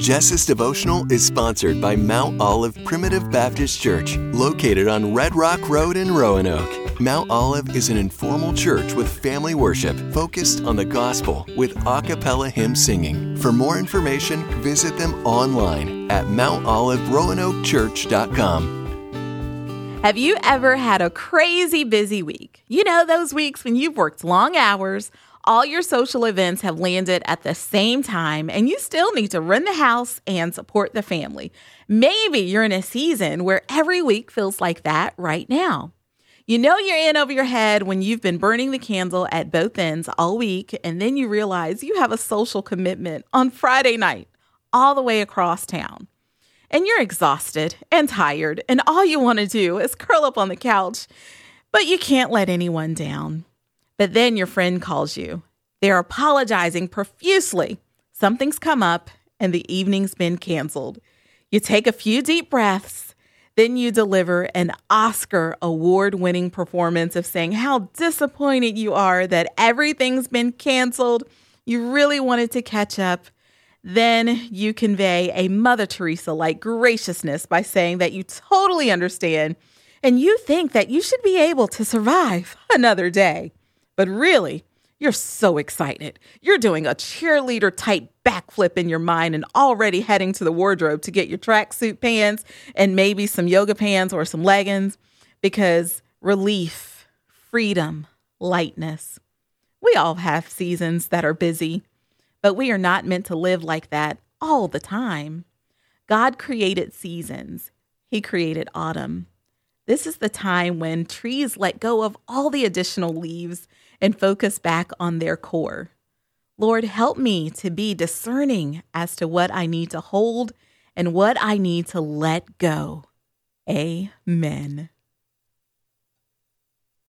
Jess's devotional is sponsored by Mount Olive Primitive Baptist Church, located on Red Rock Road in Roanoke. Mount Olive is an informal church with family worship focused on the gospel with a cappella hymn singing. For more information, visit them online at MountOliveRoanokeChurch.com. Have you ever had a crazy busy week? You know, those weeks when you've worked long hours, all your social events have landed at the same time, and you still need to run the house and support the family. Maybe you're in a season where every week feels like that right now. You know you're in over your head when you've been burning the candle at both ends all week, and then you realize you have a social commitment on Friday night all the way across town. And you're exhausted and tired, and all you want to do is curl up on the couch, but you can't let anyone down. But then your friend calls you. They're apologizing profusely. Something's come up, and the evening's been canceled. You take a few deep breaths, then you deliver an Oscar award-winning performance of saying how disappointed you are that everything's been canceled. You really wanted to catch up. Then you convey a Mother Teresa-like graciousness by saying that you totally understand and you think that you should be able to survive another day. But really, you're so excited. You're doing a cheerleader-type backflip in your mind and already heading to the wardrobe to get your tracksuit pants and maybe some yoga pants or some leggings, because relief, freedom, lightness. We all have seasons that are busy. But we are not meant to live like that all the time. God created seasons. He created autumn. This is the time when trees let go of all the additional leaves and focus back on their core. Lord, help me to be discerning as to what I need to hold and what I need to let go. Amen.